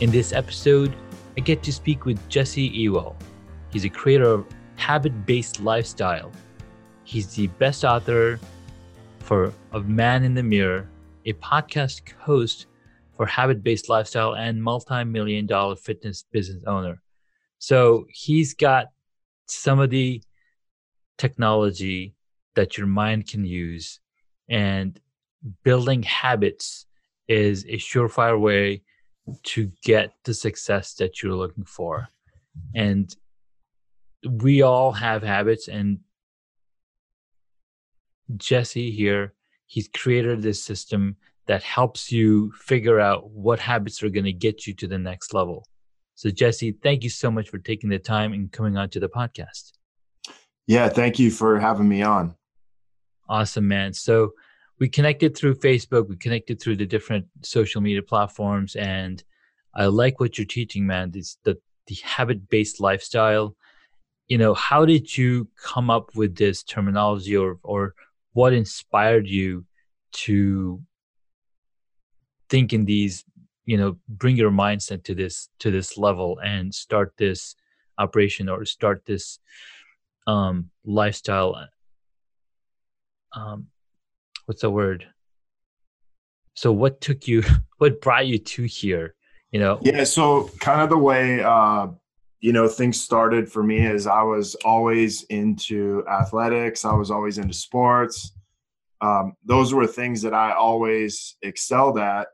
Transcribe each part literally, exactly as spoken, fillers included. In this episode, I get to speak with Jesse Ewell. He's a creator of Habit-Based Lifestyle. He's the best author for A Man in the Mirror, a podcast host for Habit-Based Lifestyle, and multi-million dollar fitness business owner. So he's got some of the technology that your mind can use, and building habits is a surefire way to get the success that you're looking for. And we all have habits, and Jesse here, he's created this system that helps you figure out what habits are going to get you to the next level. So Jesse, thank you so much for taking the time and coming on to the podcast. Yeah, thank you for having me on. Awesome, man. So we connected through Facebook, we connected through the different social media platforms, and I like what you're teaching, man. It's the, the habit-based lifestyle. You know, how did you come up with this terminology, or or what inspired you to think in these, you know, bring your mindset to this to this level and start this operation or start this um, lifestyle? Um, What's the word? So what took you, what brought you to here, you know? Yeah, so kind of the way, uh, you know, things started for me is I was always into athletics. I was always into sports. Um, those were things that I always excelled at.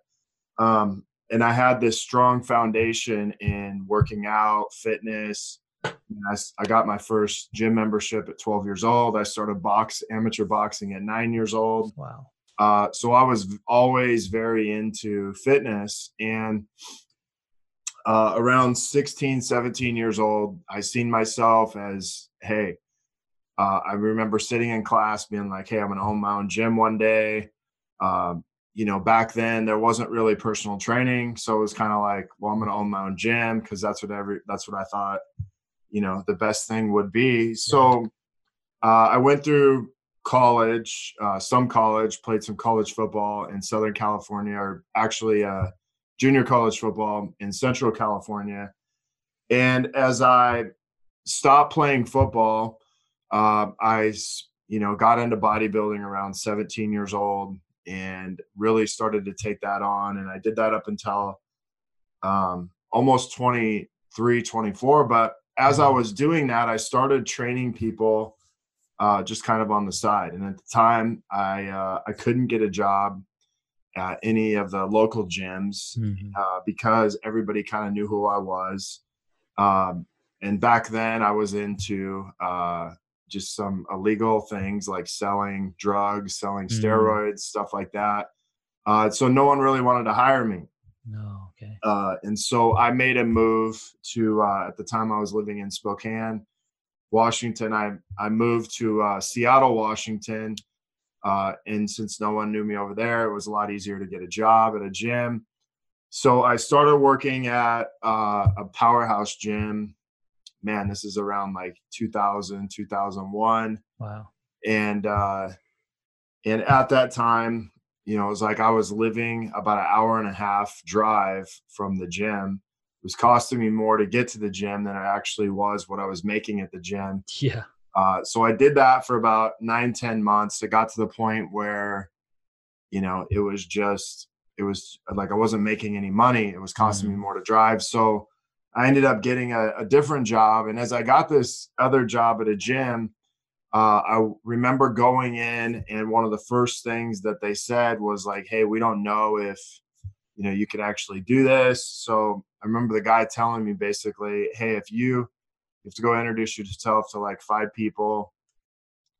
Um, and I had this strong foundation in working out, fitness. I, I got my first gym membership at twelve years old. I started box, amateur boxing at nine years old. Wow. Uh, so I was always very into fitness. And uh, around sixteen, seventeen years old, I seen myself as, hey, uh, I remember sitting in class being like, hey, I'm going to own my own gym one day. Um, you know, back then there wasn't really personal training. So it was kind of like, well, I'm going to own my own gym because that's what every, that's what I thought, you know, the best thing would be. So uh, I went through college, uh, some college, played some college football in Southern California, or actually uh, junior college football in Central California. And as I stopped playing football, uh, I, you know, got into bodybuilding around seventeen years old and really started to take that on. And I did that up until um, almost twenty-three, twenty-four, but as I was doing that, I started training people uh, just kind of on the side. And at the time, I uh, I couldn't get a job at any of the local gyms mm-hmm. uh, because everybody kind of knew who I was. Um, and back then, I was into uh, just some illegal things like selling drugs, selling mm-hmm. steroids, stuff like that. Uh, so no one really wanted to hire me. No, okay. Uh, and so I made a move to, uh, at the time I was living in Spokane, Washington. I, I moved to uh, Seattle, Washington. Uh, and since no one knew me over there, it was a lot easier to get a job at a gym. So I started working at uh, a powerhouse gym. Man, this is around like two thousand, two thousand one. Wow. And, uh, and at that time, you know, it was like I was living about an hour and a half drive from the gym. It was costing me more to get to the gym than it actually was what I was making at the gym. Yeah. Uh, so I did that for about nine, ten months. It got to the point where, you know, it was just, it was like I wasn't making any money. It was costing mm-hmm. me more to drive. So I ended up getting a, a different job. And as I got this other job at a gym, Uh, I remember going in, and one of the first things that they said was like, hey, we don't know if, you know, you could actually do this. So I remember the guy telling me basically, hey, if you, you have to go introduce yourself to like five people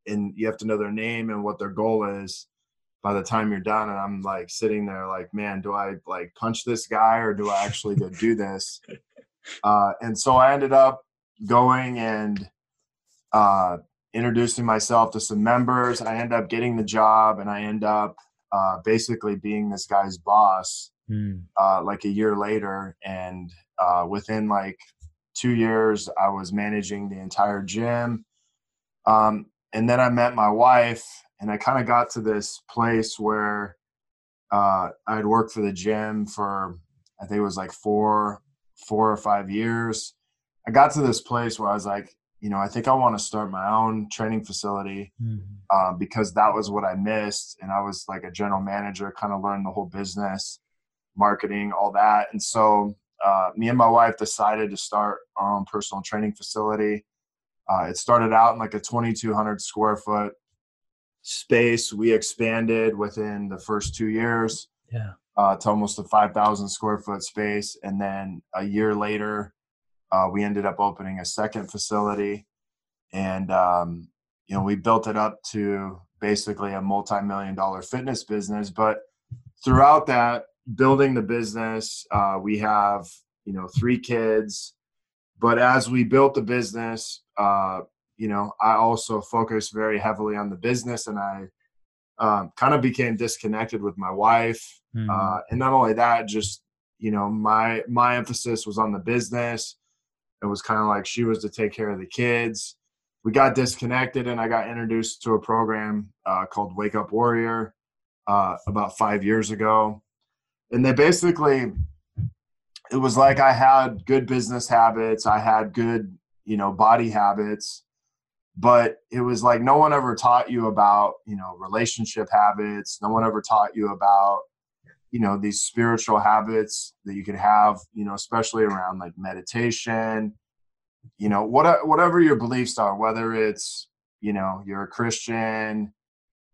and you have to know their name and what their goal is. by the time you're done. And I'm like sitting there like, man, do I like punch this guy or do I actually go do this? Uh, and so I ended up going and uh, introducing myself to some members. I end up getting the job, and I end up uh, basically being this guy's boss mm. uh, like a year later. And uh, within like two years, I was managing the entire gym. Um, and then I met my wife, and I kind of got to this place where uh, I'd worked for the gym for, I think it was like four, four or five years. I got to this place where I was like, you know, I think I want to start my own training facility mm-hmm. uh, because that was what I missed. And I was like a general manager, kind of learned the whole business, marketing, all that. And so uh, me and my wife decided to start our own personal training facility. Uh, it started out in like a twenty-two hundred square foot space. We expanded within the first two years yeah. uh, to almost a five thousand square foot space. And then a year later, uh, we ended up opening a second facility, and, um, you know, we built it up to basically a multi-million dollar fitness business. But throughout that building the business, uh, we have, you know, three kids. But as we built the business, uh, you know, I also focused very heavily on the business, and I um, kind of became disconnected with my wife. Mm. Uh, and not only that, just, you know, my my emphasis was on the business. It was kind of like she was to take care of the kids. We got disconnected, and I got introduced to a program uh, called Wake Up Warrior uh, about five years ago. And they basically... it was like I had good business habits. I had good, you know, body habits, but it was like no one ever taught you about, you know, relationship habits. No one ever taught you about, you know, these spiritual habits that you could have, you know, especially around like meditation, you know, what, whatever your beliefs are, whether it's, you know, you're a Christian,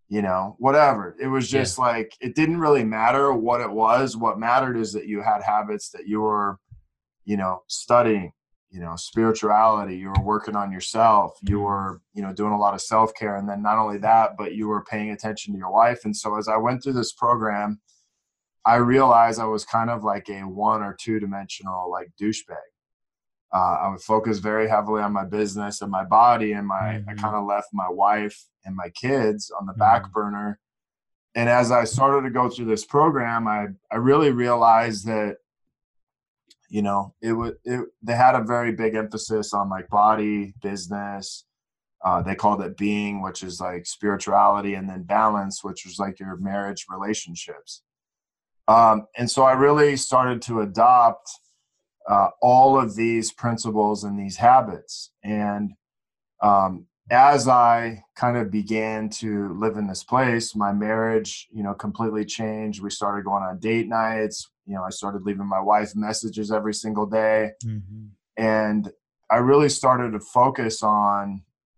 you know, whatever. It was just yeah. like, it didn't really matter what it was. What mattered is that you had habits, that you were, you know, studying, you know, spirituality, you were working on yourself, you were, you know, doing a lot of self-care. And then not only that, but you were paying attention to your wife. And so as I went through this program, I realized I was kind of like a one or two dimensional, like douchebag. Uh, I would focus very heavily on my business and my body, and my, mm-hmm. I kind of left my wife and my kids on the mm-hmm. back burner. And as I started to go through this program, I, I really realized that, you know, it was, it, they had a very big emphasis on like body, business. Uh, they called it being, which is like spirituality, and then balance, which was like your marriage, relationships. Um, and so I really started to adopt Uh, all of these principles and these habits. And um, as I kind of began to live in this place, my marriage, you know, completely changed. We started going on date nights. You know, I started leaving my wife messages every single day. Mm-hmm. And I really started to focus on,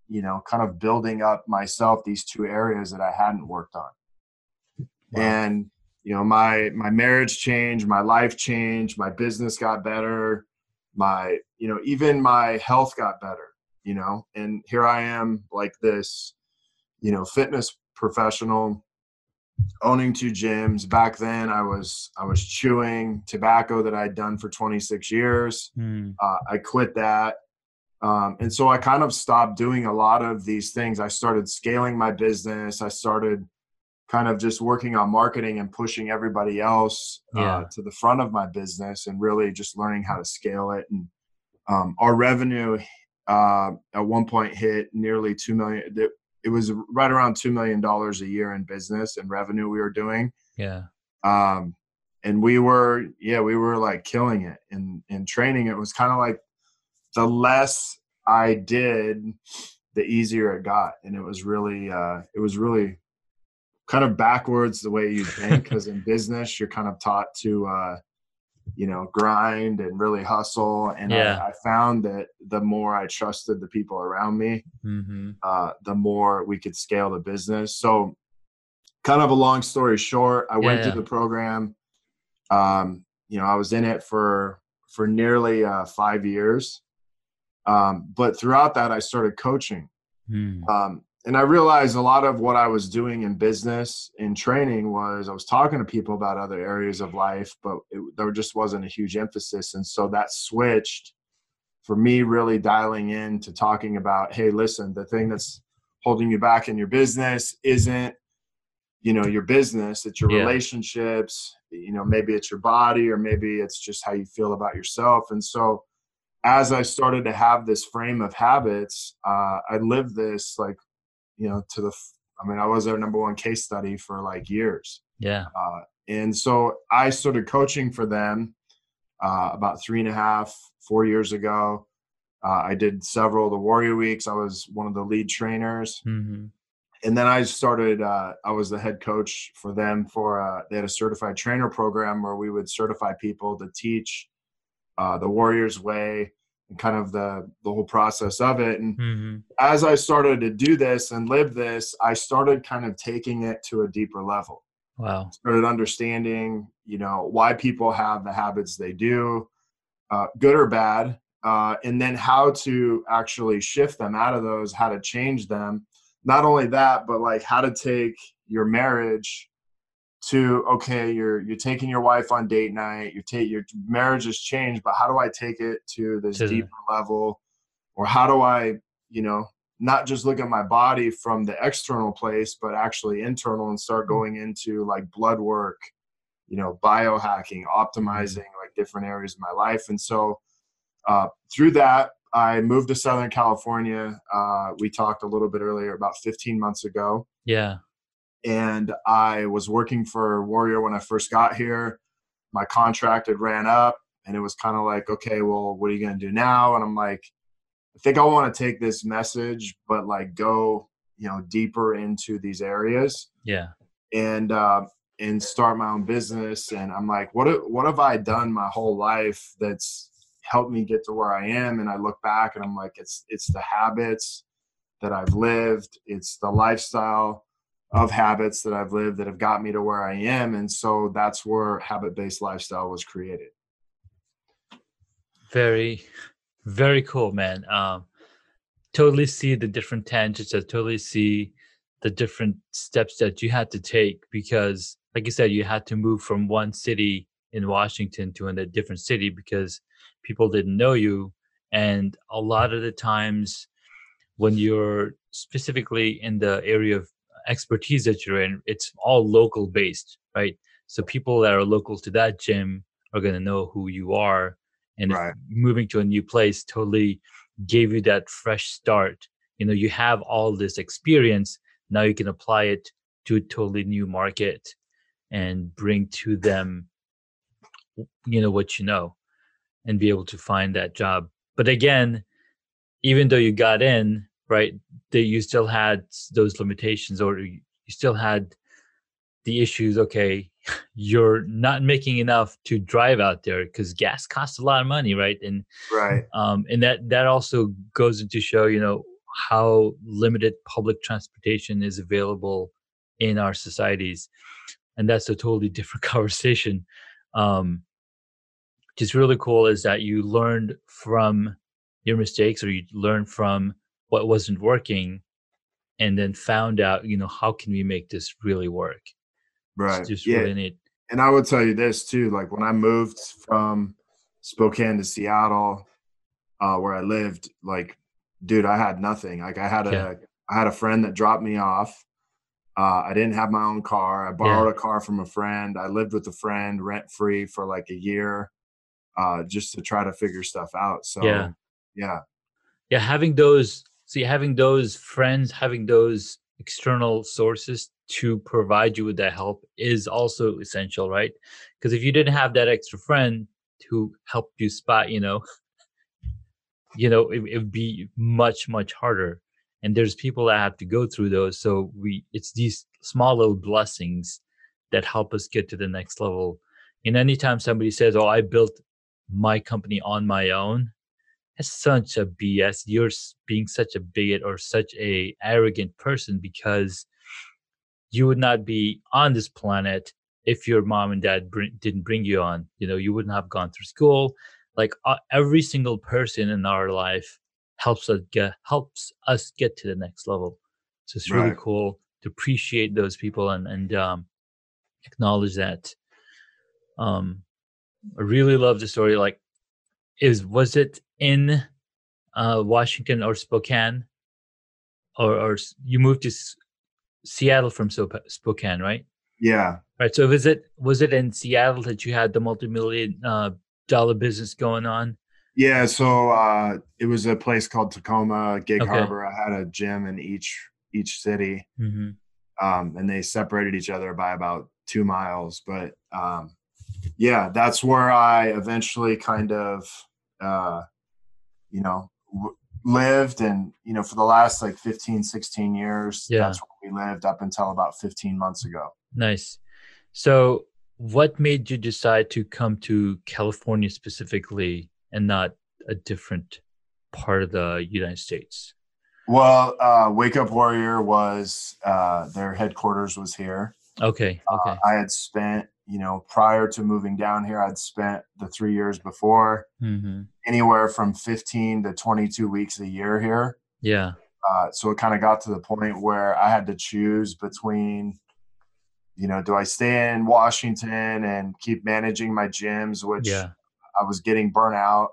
you know, kind of building up myself, these two areas that I hadn't worked on. Wow. And you know, my, my marriage changed, my life changed, my business got better, my, you know, even my health got better, you know, and here I am like this, you know, fitness professional owning two gyms. Back then I was, I was chewing tobacco that I'd done for twenty-six years. Mm. Uh, I quit that. Um, and so I kind of stopped doing a lot of these things. I started scaling my business. I started kind of just working on marketing and pushing everybody else uh, yeah. to the front of my business, and really just learning how to scale it. And um, our revenue uh, at one point hit nearly two million. It was right around two million dollars a year in business and revenue we were doing. Yeah. Um, and we were, yeah, we were like killing it in, in training. It was kind of like the less I did, the easier it got. And it was really, uh, it was really, kind of backwards the way you think, because in business you're kind of taught to, uh, you know, grind and really hustle. And yeah. I, I found that the more I trusted the people around me, mm-hmm. uh, the more we could scale the business. So, kind of a long story short, I yeah, went yeah. through the program. Um, you know, I was in it for for nearly uh, five years, um, but throughout that, I started coaching. Mm. Um, and I realized a lot of what I was doing in business, in training, was I was talking to people about other areas of life, but it, there just wasn't a huge emphasis. And so that switched for me, really dialing in to talking about, hey, listen, the thing that's holding you back in your business isn't, you know, your business, it's your yeah. relationships, you know, maybe it's your body, or maybe it's just how you feel about yourself. And so as I started to have this frame of habits, uh, I lived this, like, you know, to the, I mean, I was their number one case study for like years. Yeah. Uh, and so I started coaching for them uh, about three and a half, four years ago. Uh, I did several of the Warrior Weeks. I was one of the lead trainers. Mm-hmm. And then I started, uh, I was the head coach for them for, uh, they had a certified trainer program where we would certify people to teach uh, the Warrior's Way and kind of the, the whole process of it. And mm-hmm. as I started to do this and live this, I started kind of taking it to a deeper level. Wow. Started understanding, you know, why people have the habits they do, uh, good or bad, uh, and then how to actually shift them out of those, how to change them. Not only that, but like how to take your marriage to, okay, you're you're taking your wife on date night, you take your marriage has changed, but how do I take it to this to deeper the... level? Or how do I, you know, not just look at my body from the external place, but actually internal, and start going into like blood work, you know, biohacking, optimizing like different areas of my life. And so uh, through that, I moved to Southern California. Uh, we talked a little bit earlier, about fifteen months ago. Yeah. And I was working for Warrior when I first got here. My contract had ran up, and it was kind of like, okay, well, what are you going to do now? And I'm like, I think I want to take this message, but like go, you know, deeper into these areas. Yeah. And, uh, and start my own business. And I'm like, what, what have I done my whole life that's helped me get to where I am? And I look back and I'm like, it's, it's the habits that I've lived. It's the lifestyle of habits that I've lived that have got me to where I am. And so that's where Habit-Based Lifestyle was created. Very, very cool, man. Um, totally see the different tangents. I totally see the different steps that you had to take, because like you said, you had to move from one city in Washington to a different city because people didn't know you. And a lot of the times when you're specifically in the area of expertise that you're in, it's all local based, right? So people that are local to that gym are going to know who you are. And right. moving to a new place totally gave you that fresh start. You know, you have all this experience. Now you can apply it to a totally new market and bring to them, you know, what you know, and be able to find that job. But again, even though you got in, right, that you still had those limitations, or you still had the issues. Okay, you're not making enough to drive out there because gas costs a lot of money, right? And right, um, and that that also goes into show, you know, how limited public transportation is available in our societies, and that's a totally different conversation. Um, Just really cool is that you learned from your mistakes, or you learned from what wasn't working, and then found out, you know, how can we make this really work? Right. It's just yeah. really neat. And I would tell you this too, like when I moved from Spokane to Seattle, uh, where I lived, like, dude, I had nothing. Like I had a, yeah. I had a friend that dropped me off. Uh, I didn't have my own car. I borrowed yeah. a car from a friend. I lived with a friend rent free for like a year. Uh, just to try to figure stuff out. So, yeah. yeah. Yeah. Having those, see, having those friends, having those external sources to provide you with that help is also essential, right? Because if you didn't have that extra friend to help you spot, you know, you know, it would be much, much harder. And there's people that have to go through those. So we, it's these small little blessings that help us get to the next level. And anytime somebody says, oh, I built my company on my own, that's such a B S. You're being such a bigot or such a arrogant person, because you would not be on this planet if your mom and dad br- didn't bring you on. You know, you wouldn't have gone through school. Like uh, every single person in our life helps us get helps us get to the next level. So it's really right. cool to appreciate those people and, and um, acknowledge that. Um, I really love the story. Like, is was it in uh, Washington or Spokane, or, or you moved to S- Seattle from Sop- Spokane, right? Yeah. Right. So was it was it in Seattle that you had the multi-million uh, dollar business going on? Yeah. So uh, it was a place called Tacoma, Gig okay. Harbor. I had a gym in each each city, mm-hmm. um, and they separated each other by about two miles. But um, yeah, that's where I eventually kind of, uh, you know, w- lived. And, you know, for the last like fifteen, sixteen years, yeah. that's where we lived up until about fifteen months ago. Nice. So what made you decide to come to California specifically and not a different part of the United States? Well, uh, Wake Up Warrior was, uh, their headquarters was here. Okay. Okay. Uh, I had spent, you know, prior to moving down here, I'd spent the three years before mm-hmm. anywhere from fifteen to twenty-two weeks a year here. Yeah. Uh, so it kind of got to the point where I had to choose between, you know, do I stay in Washington and keep managing my gyms, which yeah. I was getting burnt out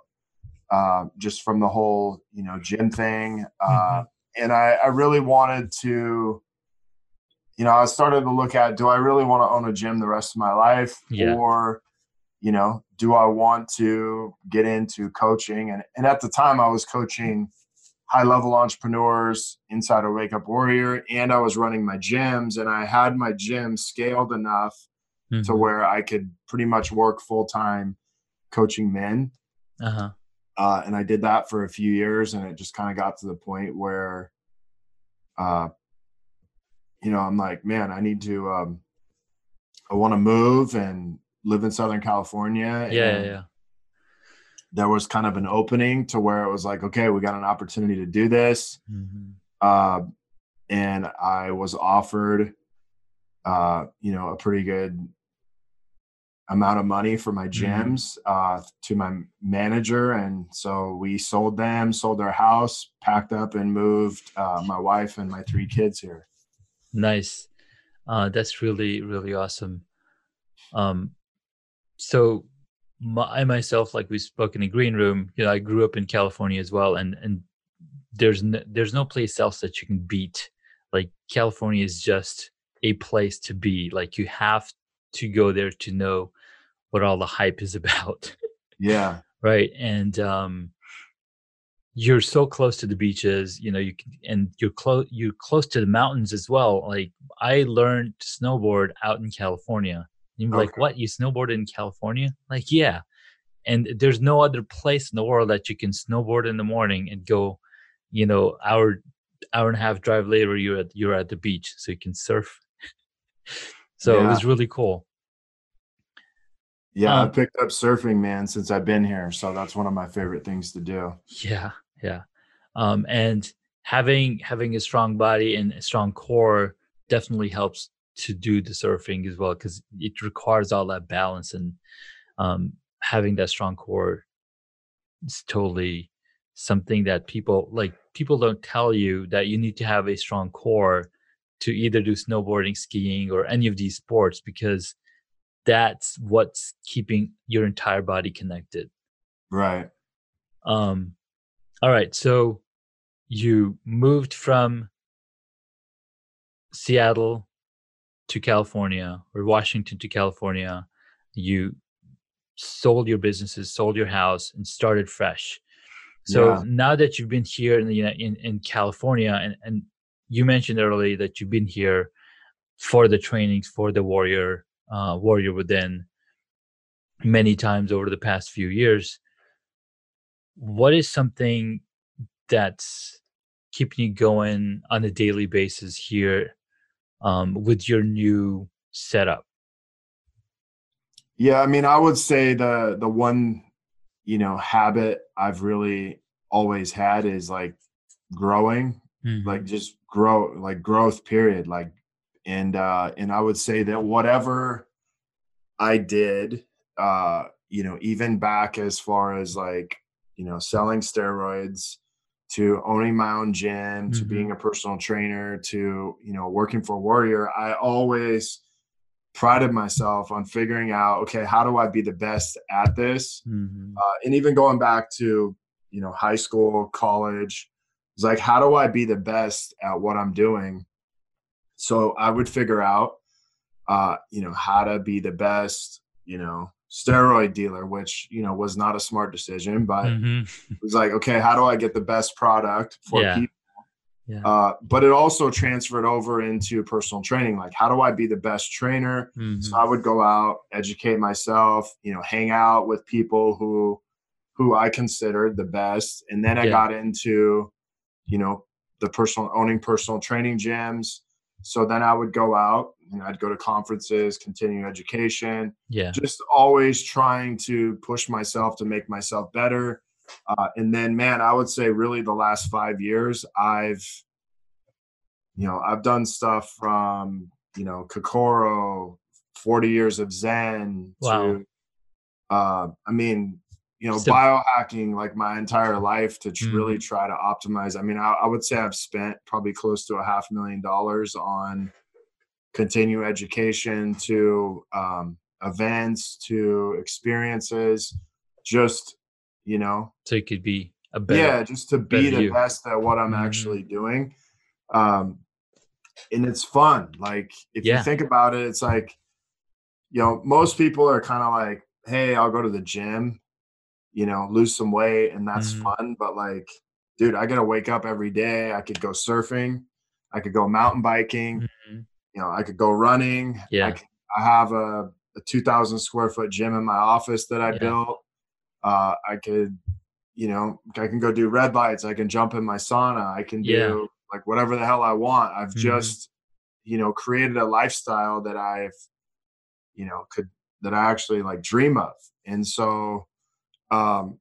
uh, just from the whole, you know, gym thing. Uh, mm-hmm. And I, I really wanted to, you know, I started to look at, do I really want to own a gym the rest of my life? Yeah. Or, you know, do I want to get into coaching? And, and at the time I was coaching high-level entrepreneurs inside of Wake Up Warrior, and I was running my gyms, and I had my gym scaled enough mm-hmm. to where I could pretty much work full-time coaching men. Uh-huh. Uh, and I did that for a few years, and it just kind of got to the point where, uh, you know, I'm like, man, I need to, um, I want to move and live in Southern California. Yeah, and yeah. there was kind of an opening to where it was like, okay, we got an opportunity to do this. Mm-hmm. Uh, and I was offered, uh, you know, a pretty good amount of money for my gyms, mm-hmm. uh, to my manager. And so we sold them, sold their house, packed up and moved, uh, my wife and my three kids here. Nice. Uh, that's really, really awesome. Um, so my, I myself, like we spoke in the green room, you know, I grew up in California as well. And, and there's no, there's no place else that you can beat. Like California is just a place to be. Like you have to go there to know what all the hype is about. Yeah. Right. And, um, you're so close to the beaches, you know, you can, and you're close, you're close to the mountains as well. Like I learned to snowboard out in California. You're okay. Like, what? You snowboarded in California? Like, yeah. And there's no other place in the world that you can snowboard in the morning and go, you know, hour, hour and a half drive later, you're at, you're at the beach, so you can surf. So yeah. It was really cool. Yeah. Um, I picked up surfing, man, since I've been here. So that's one of my favorite things to do. Yeah. Yeah. Um, and having having a strong body and a strong core definitely helps to do the surfing as well, because it requires all that balance, and um, having that strong core is totally something that people like people don't tell you that you need to have a strong core to either do snowboarding, skiing, or any of these sports, because that's what's keeping your entire body connected. Right. Um, all right. So you moved from Seattle to California, or Washington to California. You sold your businesses, sold your house, and started fresh. So yeah. Now that you've been here in the in, in California, and, and you mentioned earlier that you've been here for the trainings for the warrior, uh, warrior within many times over the past few years. What is something that's keeping you going on a daily basis here um, with your new setup? Yeah, I mean, I would say the the one, you know, habit I've really always had is like growing, mm-hmm. like just grow, like growth period. Like, and, uh, and I would say that whatever I did, uh, you know, even back as far as like, you know, selling steroids, to owning my own gym, mm-hmm. to being a personal trainer, to, you know, working for Warrior, I always prided myself on figuring out, okay, how do I be the best at this? Mm-hmm. Uh, and even going back to, you know, high school, college, it's like, how do I be the best at what I'm doing? So I would figure out, uh, you know, how to be the best, you know, steroid dealer, which, you know, was not a smart decision, but mm-hmm. it was like, okay, how do I get the best product for yeah. people? Yeah. Uh, but it also transferred over into personal training. Like, how do I be the best trainer? Mm-hmm. So I would go out, educate myself, you know, hang out with people who, who I considered the best. And then I yeah. got into, you know, the personal owning personal training gyms. So then I would go out and I'd go to conferences, continue education, yeah. just always trying to push myself to make myself better. Uh, and then, man, I would say really the last five years, I've, you know, I've done stuff from, you know, Kokoro, forty Years of Zen, wow. to, uh, I mean, you know, Still. biohacking, like my entire life to tr- mm. really try to optimize. I mean, I, I would say I've spent probably close to a half million dollars on continue education to um, events, to experiences, just, you know, so it could be a better, yeah, just to be the you. best at what I'm mm-hmm. actually doing. Um, and it's fun. Like, if yeah. you think about it, it's like, you know, most people are kind of like, hey, I'll go to the gym, you know, lose some weight and that's mm-hmm. fun. But like, dude, I got to wake up every day. I could go surfing. I could go mountain biking. Mm-hmm. You know, I could go running. Yeah. I, could, I have a, a two thousand square foot gym in my office that I yeah. built. Uh, I could, you know, I can go do red lights. I can jump in my sauna. I can do yeah. like whatever the hell I want. I've mm-hmm. just, you know, created a lifestyle that I've, you know, could, that I actually like dream of. And so, um,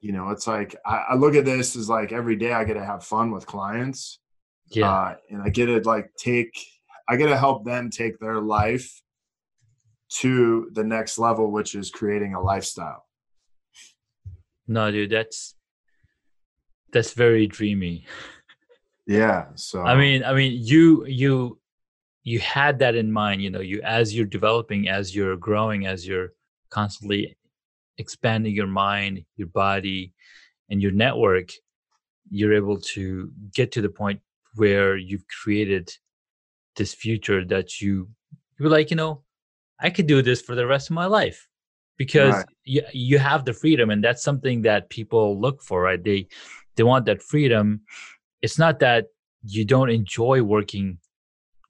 you know, it's like, I, I look at this as like every day I get to have fun with clients. Yeah. Uh, and I get to like take, I get to help them take their life to the next level, which is creating a lifestyle. No, dude, that's, that's very dreamy. Yeah. So, I mean, I mean, you, you, you had that in mind, you know, you, as you're developing, as you're growing, as you're constantly expanding your mind, your body, and your network, you're able to get to the point where you've created this future that you, you were like, you know, I could do this for the rest of my life. Because right. you, you have the freedom, and that's something that people look for, right? They they want that freedom. It's not that you don't enjoy working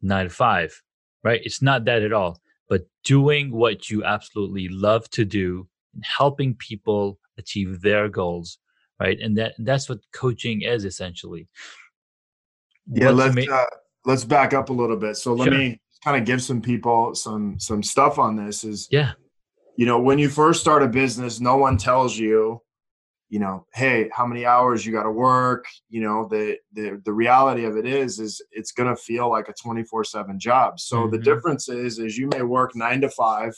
nine to five, right? It's not that at all. But doing what you absolutely love to do and helping people achieve their goals, right? And that that's what coaching is essentially. Yeah, Once let's, ma- uh, let's back up a little bit. So let sure. me kind of give some people some some stuff on this is yeah. You know, when you first start a business, no one tells you, you know, hey, how many hours you got to work. You know, the, the the reality of it is, is it's going to feel like a twenty-four seven job. So mm-hmm. the difference is, is you may work nine to five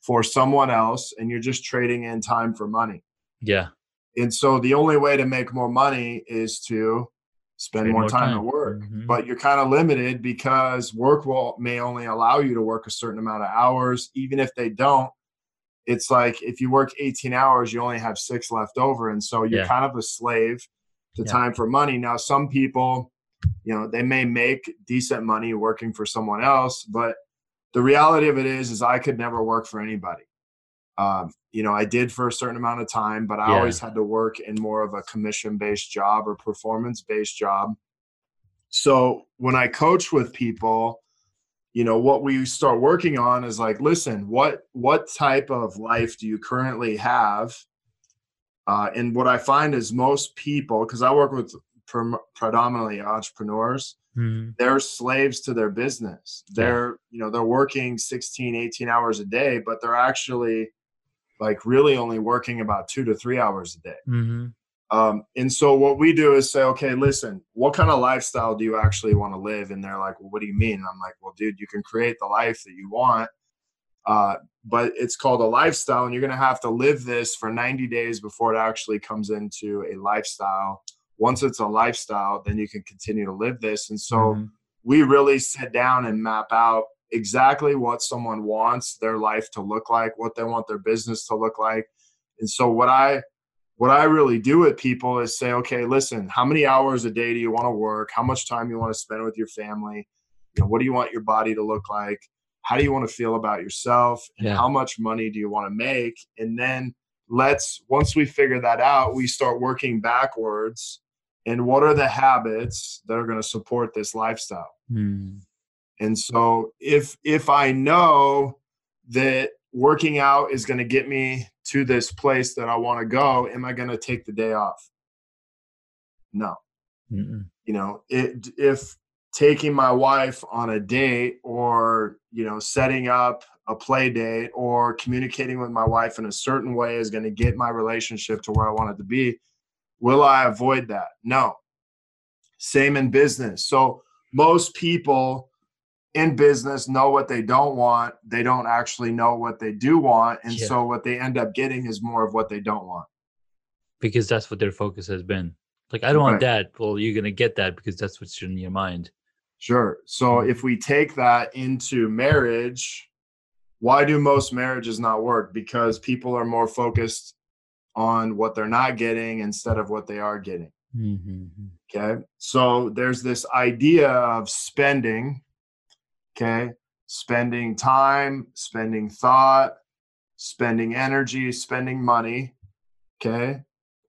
for someone else and you're just trading in time for money. Yeah. And so the only way to make more money is to spend Trade more, more time, time at work. Mm-hmm. But you're kind of limited because work will may only allow you to work a certain amount of hours, even if they don't. It's like if you work eighteen hours, you only have six left over. And so you're yeah. kind of a slave to yeah. time for money. Now, some people, you know, they may make decent money working for someone else, but the reality of it is, is I could never work for anybody. Um, you know, I did for a certain amount of time, but I yeah. always had to work in more of a commission-based job or performance-based job. So when I coach with people, you know, what we start working on is like, listen, what what type of life do you currently have? Uh, and what I find is most people, because I work with pre- predominantly entrepreneurs, mm-hmm. they're slaves to their business. They're, yeah. you know, they're working sixteen, eighteen hours a day, but they're actually like really only working about two to three hours a day. Mm-hmm. Um, and so what we do is say, okay, listen, what kind of lifestyle do you actually want to live? And they're like, well, what do you mean? And I'm like, well, dude, you can create the life that you want, uh, but it's called a lifestyle and you're going to have to live this for ninety days before it actually comes into a lifestyle once it's a lifestyle, then you can continue to live this. And so mm-hmm. we really sit down and map out exactly what someone wants their life to look like, what they want their business to look like. And so what I what I really do with people is say, okay, listen, how many hours a day do you want to work? How much time you want to spend with your family? You know, what do you want your body to look like? How do you want to feel about yourself? And yeah. how much money do you want to make? And then let's, once we figure that out, we start working backwards. And what are the habits that are going to support this lifestyle? Mm. And so if if I know that working out is going to get me to this place that I want to go, am I going to take the day off? No. Mm-mm. You know, it, if taking my wife on a date or, you know, setting up a play date or communicating with my wife in a certain way is going to get my relationship to where I want it to be, will I avoid that? No. Same in business. So most people in business know what they don't want. They don't actually know what they do want. And yeah. so what they end up getting is more of what they don't want. Because that's what their focus has been. Like, I don't right. want that. Well, you're going to get that because that's what's in your mind. Sure. So if we take that into marriage, why do most marriages not work? Because people are more focused on what they're not getting instead of what they are getting. Mm-hmm. Okay. So there's this idea of spending, okay, spending time, spending thought, spending energy, spending money, okay,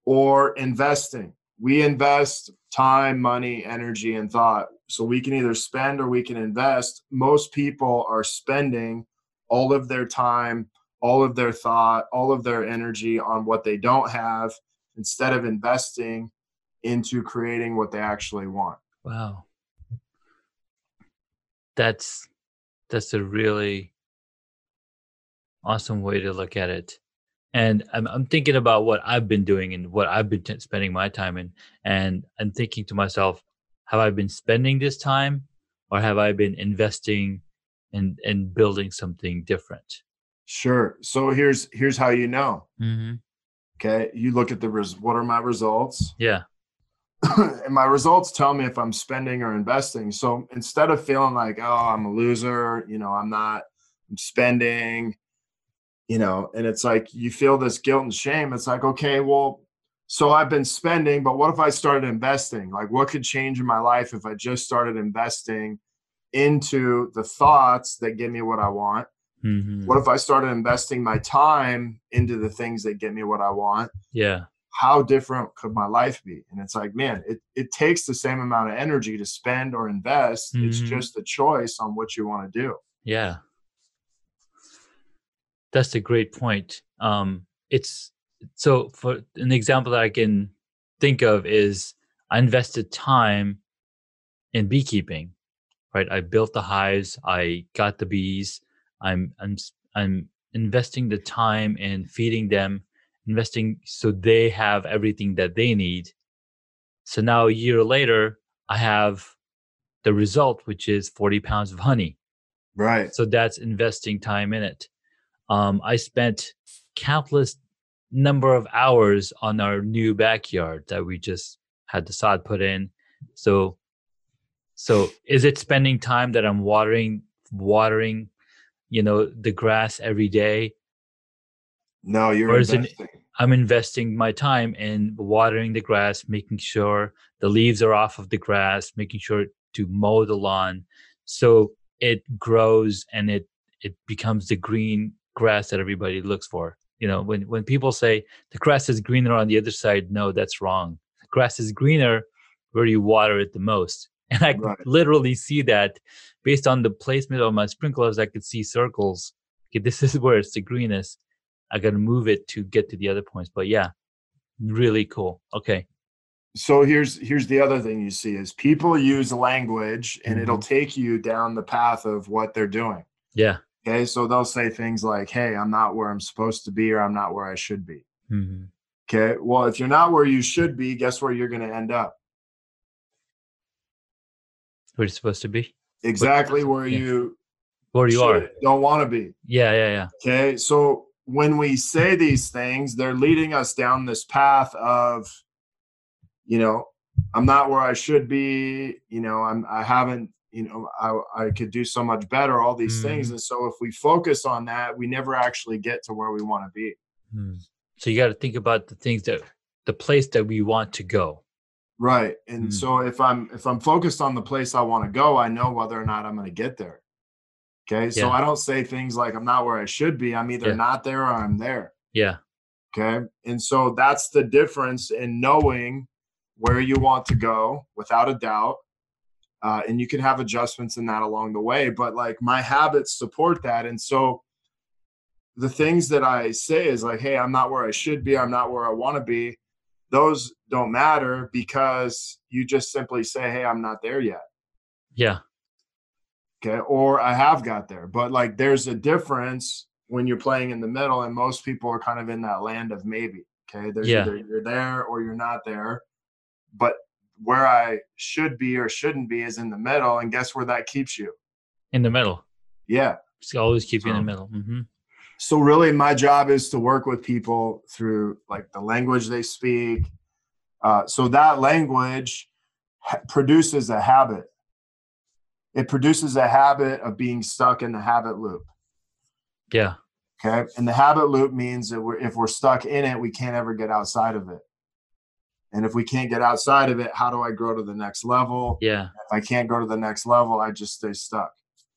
or investing. We invest time, money, energy, and thought. So we can either spend or we can invest. Most people are spending all of their time, all of their thought, all of their energy on what they don't have instead of investing into creating what they actually want. Wow. That's, that's a really awesome way to look at it. And I'm, I'm thinking about what I've been doing and what I've been t- spending my time in. And I'm thinking to myself, have I been spending this time or have I been investing and in, in building something different? Sure. So here's here's how you know. Mm-hmm. Okay. You look at the res- what are my results? Yeah. And my results tell me if I'm spending or investing. So instead of feeling like, oh, I'm a loser, you know, I'm not I'm spending, you know, and it's like you feel this guilt and shame. It's like, okay, well, so I've been spending, but what if I started investing? Like, what could change in my life if I just started investing into the thoughts that give me what I want? Mm-hmm. What if I started investing my time into the things that get me what I want? Yeah. How different could my life be? And it's like, man, it, it takes the same amount of energy to spend or invest. Mm-hmm. It's just a choice on what you want to do. Yeah. That's a great point. Um, it's so for an example that I can think of is I invested time in beekeeping, right? I built the hives. I got the bees. I'm I'm I'm investing the time in feeding them, investing so they have everything that they need. So now a year later, I have the result, which is forty pounds of honey. Right. So that's investing time in it. Um, I spent countless number of hours on our new backyard that we just had the sod put in. So, so is it spending time that I'm watering watering? you know, the grass every day? No, you're investing. It, I'm investing my time in watering the grass, making sure the leaves are off of the grass, making sure to mow the lawn so it grows and it, it becomes the green grass that everybody looks for. You know, when, when people say the grass is greener on the other side, no, that's wrong. The grass is greener where you water it the most. And I right. could literally see that based on the placement of my sprinklers. I could see circles. Okay, this is where it's the greenest. I got to move it to get to the other points. But yeah, really cool. Okay. So here's here's the other thing you see is people use language and mm-hmm. it'll take you down the path of what they're doing. Yeah. Okay. So they'll say things like, hey, I'm not where I'm supposed to be, or I'm not where I should be. Mm-hmm. Okay. Well, if you're not where you should be, guess where you're going to end up? Where you're supposed to be. Exactly where yeah. you where you are. Don't want to be. Yeah, yeah, yeah. Okay. So when we say these things, they're leading us down this path of, you know, I'm not where I should be. You know, I'm, I haven't, you know, I, I could do so much better, all these mm. things. And so if we focus on that, we never actually get to where we want to be. Mm. So you got to think about the things that, the place that we want to go. Right. And mm. so if I'm, if I'm focused on the place I want to go, I know whether or not I'm going to get there. Okay. So yeah. I don't say things like I'm not where I should be. I'm either yeah. not there or I'm there. Yeah. Okay. And so that's the difference in knowing where you want to go without a doubt. Uh, and you can have adjustments in that along the way, but like my habits support that. And so the things that I say is like, hey, I'm not where I should be. I'm not where I want to be. Those don't matter because you just simply say, hey, I'm not there yet. Yeah. Okay. Or I have got there, but like, there's a difference when you're playing in the middle, and most people are kind of in that land of maybe. Okay. There's yeah. either you're there or you're not there, but where I should be or shouldn't be is in the middle. And guess where that keeps you? In the middle. Yeah. It's always keep you in the middle. Mm-hmm. So really my job is to work with people through like the language they speak. Uh, so that language ha- produces a habit. It produces a habit of being stuck in the habit loop. Yeah. Okay. And the habit loop means that we're, if we're stuck in it, we can't ever get outside of it. And if we can't get outside of it, how do I grow to the next level? Yeah. If I can't go to the next level, I just stay stuck.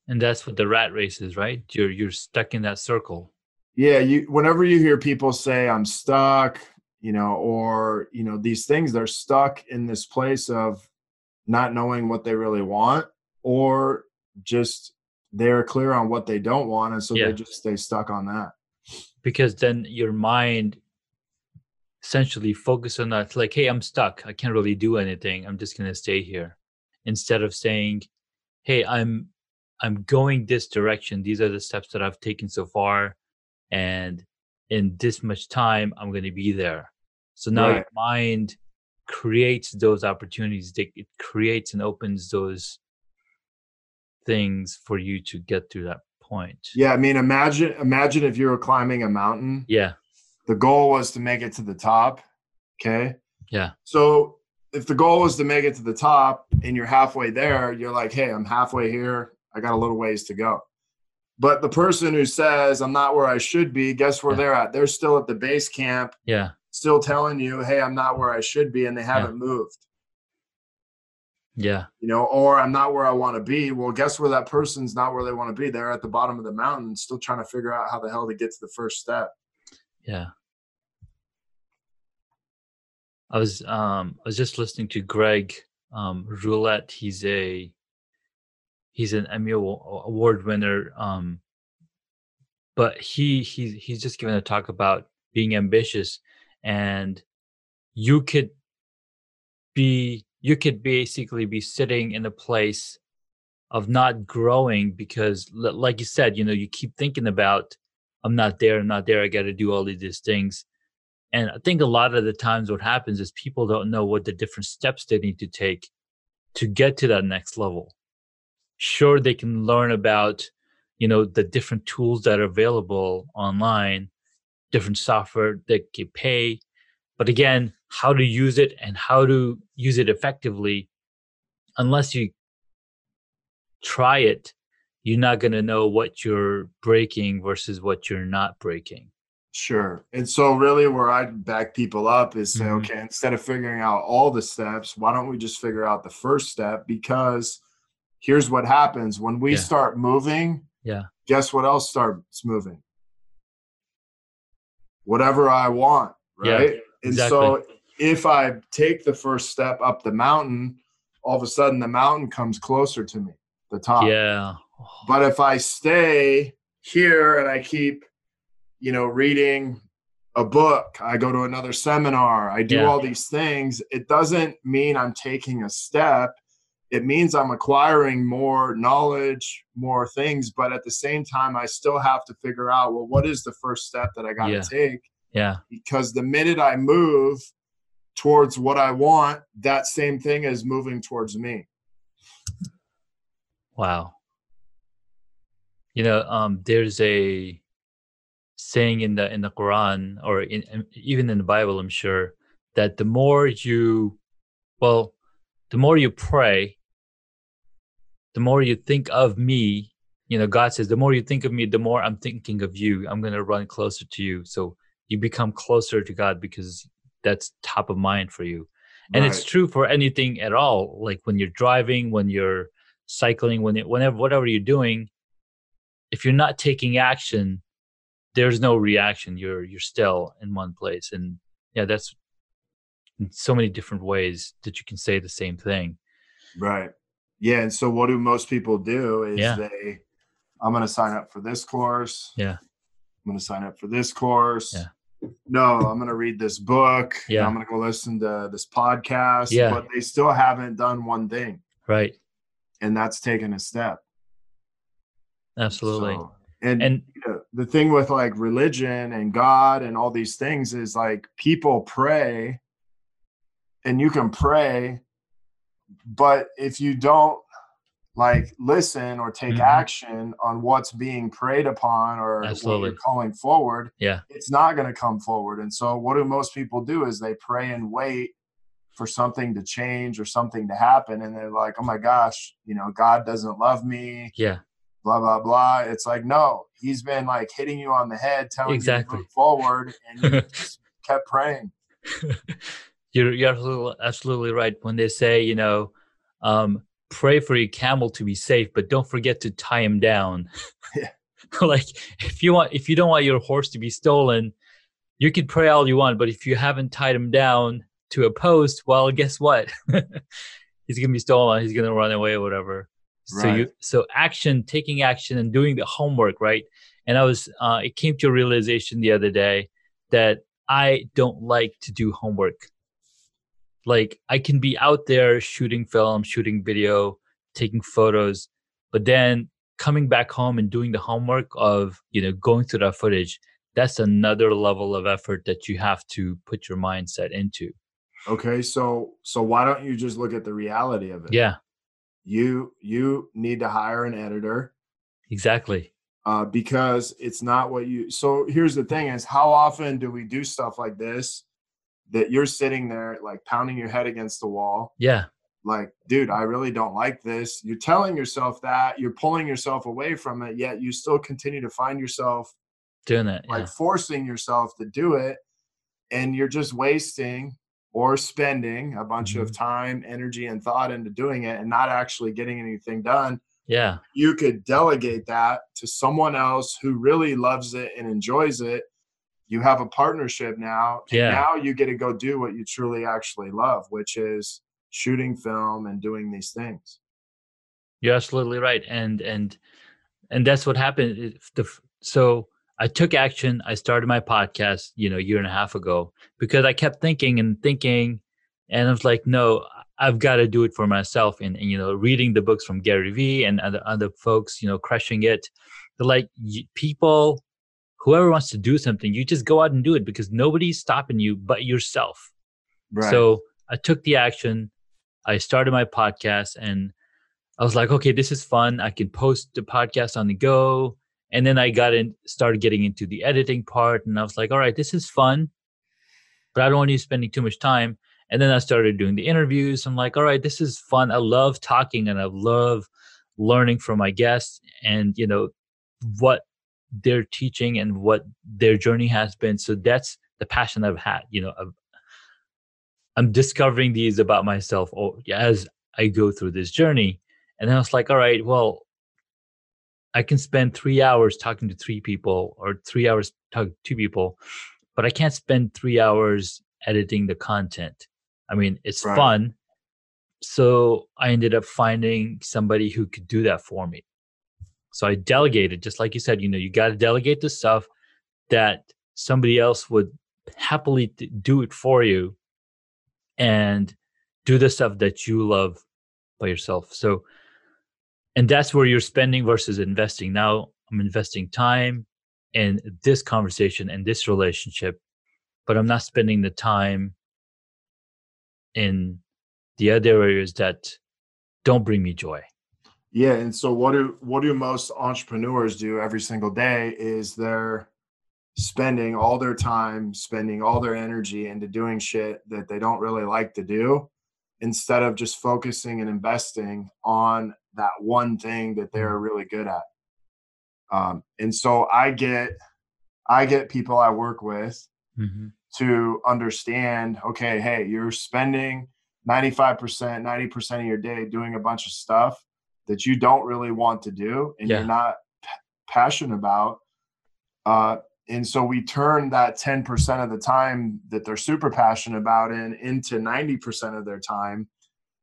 And that's what the rat race is, right? You're you're stuck in that circle. Yeah. You whenever you hear people say, I'm stuck, you know, or, you know, these things, they're stuck in this place of not knowing what they really want, or just they're clear on what they don't want. And so yeah. they just stay stuck on that. Because then your mind essentially focus on that, like, hey, I'm stuck. I can't really do anything. I'm just going to stay here. Instead of saying, hey, I'm I'm going this direction. These are the steps that I've taken so far. And in this much time, I'm going to be there. So now right. your mind creates those opportunities. It creates and opens those things for you to get to that point. Yeah. I mean, imagine, imagine if you were climbing a mountain. Yeah. The goal was to make it to the top. Okay. Yeah. So if the goal was to make it to the top and you're halfway there, you're like, hey, I'm halfway here. I got a little ways to go. But the person who says, I'm not where I should be, guess where yeah. they're at? They're still at the base camp. Yeah. Still telling you, hey, I'm not where I should be. And they haven't yeah. moved. Yeah. You know, or I'm not where I want to be. Well, guess where that person's not where they want to be? They're at the bottom of the mountain, still trying to figure out how the hell to get to the first step. Yeah. I was um I was just listening to Greg um, Roulette. He's a he's an Emmy Award winner. Um, but he he's he's just given a talk about being ambitious, and you could be you could basically be sitting in a place of not growing because, like you said, you know, you keep thinking about, I'm not there, I'm not there, I got to do all of these things. And I think a lot of the times what happens is people don't know what the different steps they need to take to get to that next level. Sure, they can learn about, you know, the different tools that are available online, different software that can pay, but again, how to use it and how to use it effectively, unless you try it, you're not going to know what you're breaking versus what you're not breaking. Sure. And so really where I back people up is say, mm-hmm. okay, instead of figuring out all the steps, why don't we just figure out the first step? Because here's what happens when we yeah. start moving. Yeah. Guess what else starts moving? Whatever I want. Right. Yeah, and exactly. so if I take the first step up the mountain, all of a sudden the mountain comes closer to me, the top. Yeah. But if I stay here and I keep, you know, reading a book, I go to another seminar, I do yeah. all these things, it doesn't mean I'm taking a step. It means I'm acquiring more knowledge, more things. But at the same time, I still have to figure out, well, what is the first step that I got to yeah. take? Yeah. Because the minute I move towards what I want, that same thing is moving towards me. Wow. You know, um, there's a saying in the in the Quran or in, in, even in the Bible, I'm sure, that the more you, well, the more you pray, the more you think of me, you know, God says, the more you think of me, the more I'm thinking of you. I'm going to run closer to you. So you become closer to God because that's top of mind for you. And right. It's true for anything at all. Like when you're driving, when you're cycling, when it, whenever, whatever you're doing, if you're not taking action, there's no reaction. You're, you're still in one place. And yeah, that's in so many different ways that you can say the same thing. Right. Yeah. And so what do most people do is yeah. they, I'm going to sign up for this course. Yeah. I'm going to sign up for this course. Yeah. No, I'm going to read this book. Yeah. I'm going to go listen to this podcast. Yeah. But they still haven't done one thing. Right. And that's taking a step. Absolutely. So, and and you know, the thing with like religion and God and all these things is like people pray and you can pray, but if you don't like listen or take mm-hmm. action on what's being prayed upon or Absolutely. What you're calling forward, yeah. it's not going to come forward. And so what do most people do is they pray and wait for something to change or something to happen. And they're like, oh my gosh, you know, God doesn't love me. Yeah. Blah, blah, blah. It's like, no, he's been like hitting you on the head, telling exactly. you to move forward, and you just kept praying. You're, you're absolutely right. When they say, you know, um, pray for your camel to be safe, but don't forget to tie him down. Yeah. Like if you want, if you don't want your horse to be stolen, you can pray all you want, but if you haven't tied him down to a post, well, guess what? He's going to be stolen. He's going to run away or whatever. Right. So you, so action, taking action and doing the homework. Right. And I was, uh, it came to a realization the other day that I don't like to do homework. Like I can be out there shooting film, shooting video, taking photos, but then coming back home and doing the homework of, you know, going through that footage, that's another level of effort that you have to put your mindset into. Okay. So, so why don't you just look at the reality of it? Yeah. You, you need to hire an editor. Exactly. Uh, because it's not what you, so here's the thing is how often do we do stuff like this? That you're sitting there like pounding your head against the wall. Yeah. Like, dude, I really don't like this. You're telling yourself that, you're pulling yourself away from it, yet you still continue to find yourself doing it, like yeah. forcing yourself to do it. And you're just wasting or spending a bunch mm-hmm. of time, energy, and thought into doing it and not actually getting anything done. Yeah. You could delegate that to someone else who really loves it and enjoys it. You have a partnership now. Yeah. Now you get to go do what you truly actually love, which is shooting film and doing these things. You're absolutely right. And, and, and that's what happened. So I took action. I started my podcast, you know, a year and a half ago because I kept thinking and thinking, and I was like, no, I've got to do it for myself. And, and, you know, reading the books from Gary Vee and other, other folks, you know, crushing it. They're like people, whoever wants to do something, you just go out and do it because nobody's stopping you but yourself. Right. So I took the action. I started my podcast and I was like, okay, this is fun. I can post the podcast on the go. And then I got in, started getting into the editing part. And I was like, all right, this is fun, but I don't want you spending too much time. And then I started doing the interviews. I'm like, all right, this is fun. I love talking and I love learning from my guests and, you know, what their teaching and what their journey has been. So that's the passion I've had, you know, I've, I'm discovering these about myself as I go through this journey. And I was like, all right, well, I can spend three hours talking to three people or three hours talking to two people, but I can't spend three hours editing the content. I mean, it's right. fun. So I ended up finding somebody who could do that for me. So I delegated, just like you said, you know, you got to delegate the stuff that somebody else would happily t- do it for you and do the stuff that you love by yourself. So, and that's where you're spending versus investing. Now I'm investing time in this conversation and this relationship, but I'm not spending the time in the other areas that don't bring me joy. Yeah. And so what do what do most entrepreneurs do every single day is they're spending all their time, spending all their energy into doing shit that they don't really like to do. instead of just focusing and investing on that one thing that they're really good at. Um, and so I get, I get people I work with mm-hmm. to understand, okay, hey, you're spending ninety-five percent, ninety percent of your day doing a bunch of stuff that you don't really want to do and yeah. you're not p- passionate about. Uh, and so we turn that ten percent of the time that they're super passionate about in into ninety percent of their time.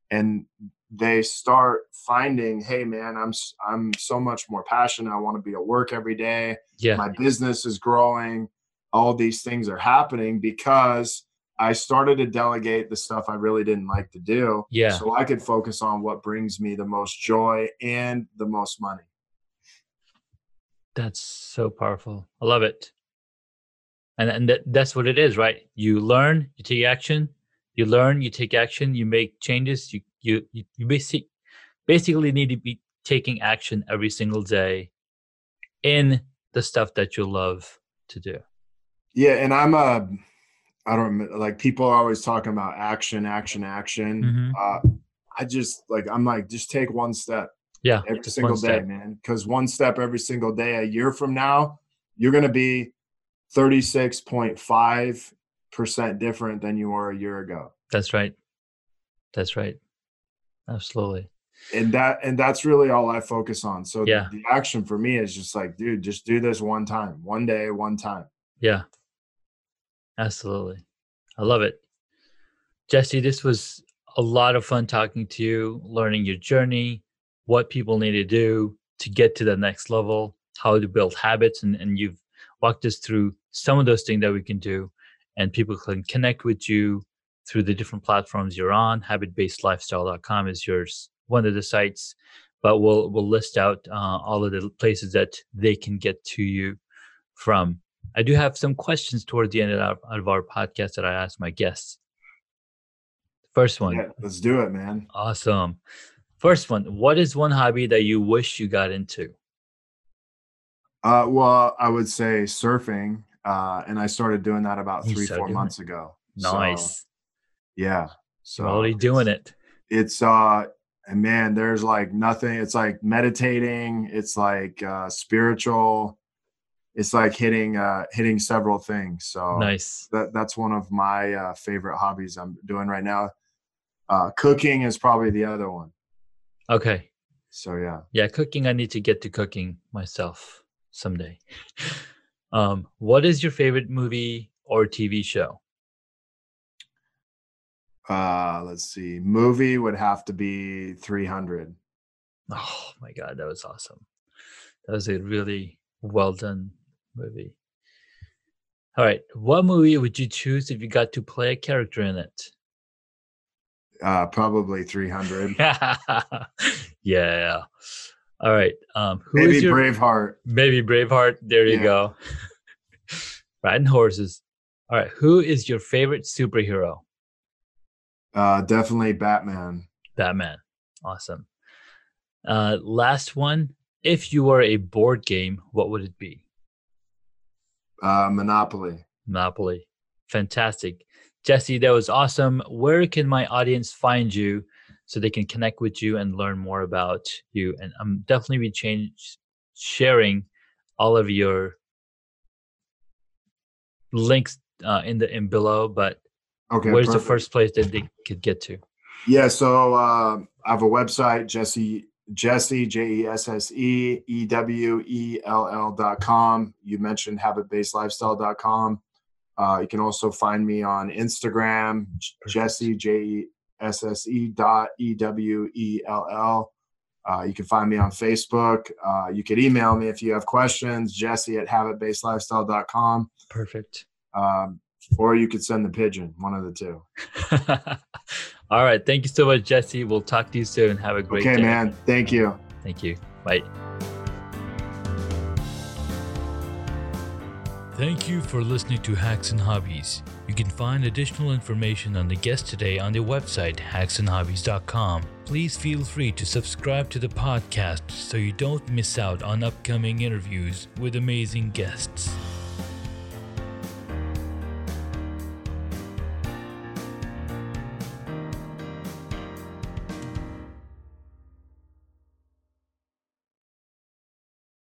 And they start finding, hey man, I'm, I'm so much more passionate. I want to be at work every day. Yeah. My business is growing. All these things are happening because I started to delegate the stuff I really didn't like to do. Yeah. So I could focus on what brings me the most joy and the most money. That's so powerful. I love it. And, and that, that's what it is, right? You learn, you take action, you learn, you take action, you make changes. You, you, you, you basically, basically need to be taking action every single day in the stuff that you love to do. Yeah. And I'm a, I don't like people are always talking about action, action, action. Mm-hmm. Uh, I just like, I'm like, just take one step. Yeah. Every single day, man. Because one step every single day, a year from now, you're going to be thirty-six point five percent different than you were a year ago. That's right. That's right. Absolutely. And that, and that's really all I focus on. So yeah. the, the action for me is just like, dude, just do this one time, one day, one time. Yeah. Absolutely. I love it. Jesse, this was a lot of fun talking to you, learning your journey, what people need to do to get to the next level, how to build habits. And, and you've walked us through some of those things that we can do, and people can connect with you through the different platforms you're on. habit based lifestyle dot com is yours, one of the sites, but we'll, we'll list out uh, all of the places that they can get to you from. I do have some questions towards the end of our, of our podcast that I ask my guests. First one. Yeah, let's do it, man. Awesome. First one. What is one hobby that you wish you got into? Uh, well, I would say surfing. Uh, and I started doing that about three, four months ago. Nice. So, yeah. So already doing it. It's uh, and man, there's like nothing. It's like meditating. It's like uh, spiritual. It's like hitting, uh, hitting several things. So nice. That, that's one of my uh, favorite hobbies I'm doing right now. Uh, cooking is probably the other one. Okay. So yeah. Yeah. Cooking. I need to get to cooking myself someday. um, what is your favorite movie or T V show? Uh, let's see. Movie would have to be three hundred. Oh my God. That was awesome. That was a really well done movie. All right. What movie would you choose if you got to play a character in it? Uh, probably three hundred. Yeah. All right. Um, who maybe is your, Braveheart. Maybe Braveheart. There you yeah. go. Riding horses. All right. Who is your favorite superhero? Uh, definitely Batman. Batman. Awesome. Uh, last one. If you were a board game, what would it be? Uh, Monopoly. Monopoly. Fantastic. Jesse, that was awesome. Where can my audience find you so they can connect with you and learn more about you? And I'm definitely be change, sharing all of your links uh, in the in below, but okay, where's perfect. The first place that they could get to? Yeah, so uh, I have a website, Jesse Jesse, J E S S E E W E L L dot com. You mentioned habit based lifestyle dot com. Uh, you can also find me on Instagram, Jesse, J E S S E dot E W E L L. Uh, you can find me on Facebook. Uh, you can email me if you have questions, Jesse at habit based lifestyle dot com. Perfect. Um, or you could send the pigeon, one of the two. All right. Thank you so much, Jesse. We'll talk to you soon. Have a great okay, day. Okay, man. Thank you. Thank you. Bye. Thank you for listening to Hacks and Hobbies. You can find additional information on the guest today on their website, hacks and hobbies dot com. Please feel free to subscribe to the podcast so you don't miss out on upcoming interviews with amazing guests.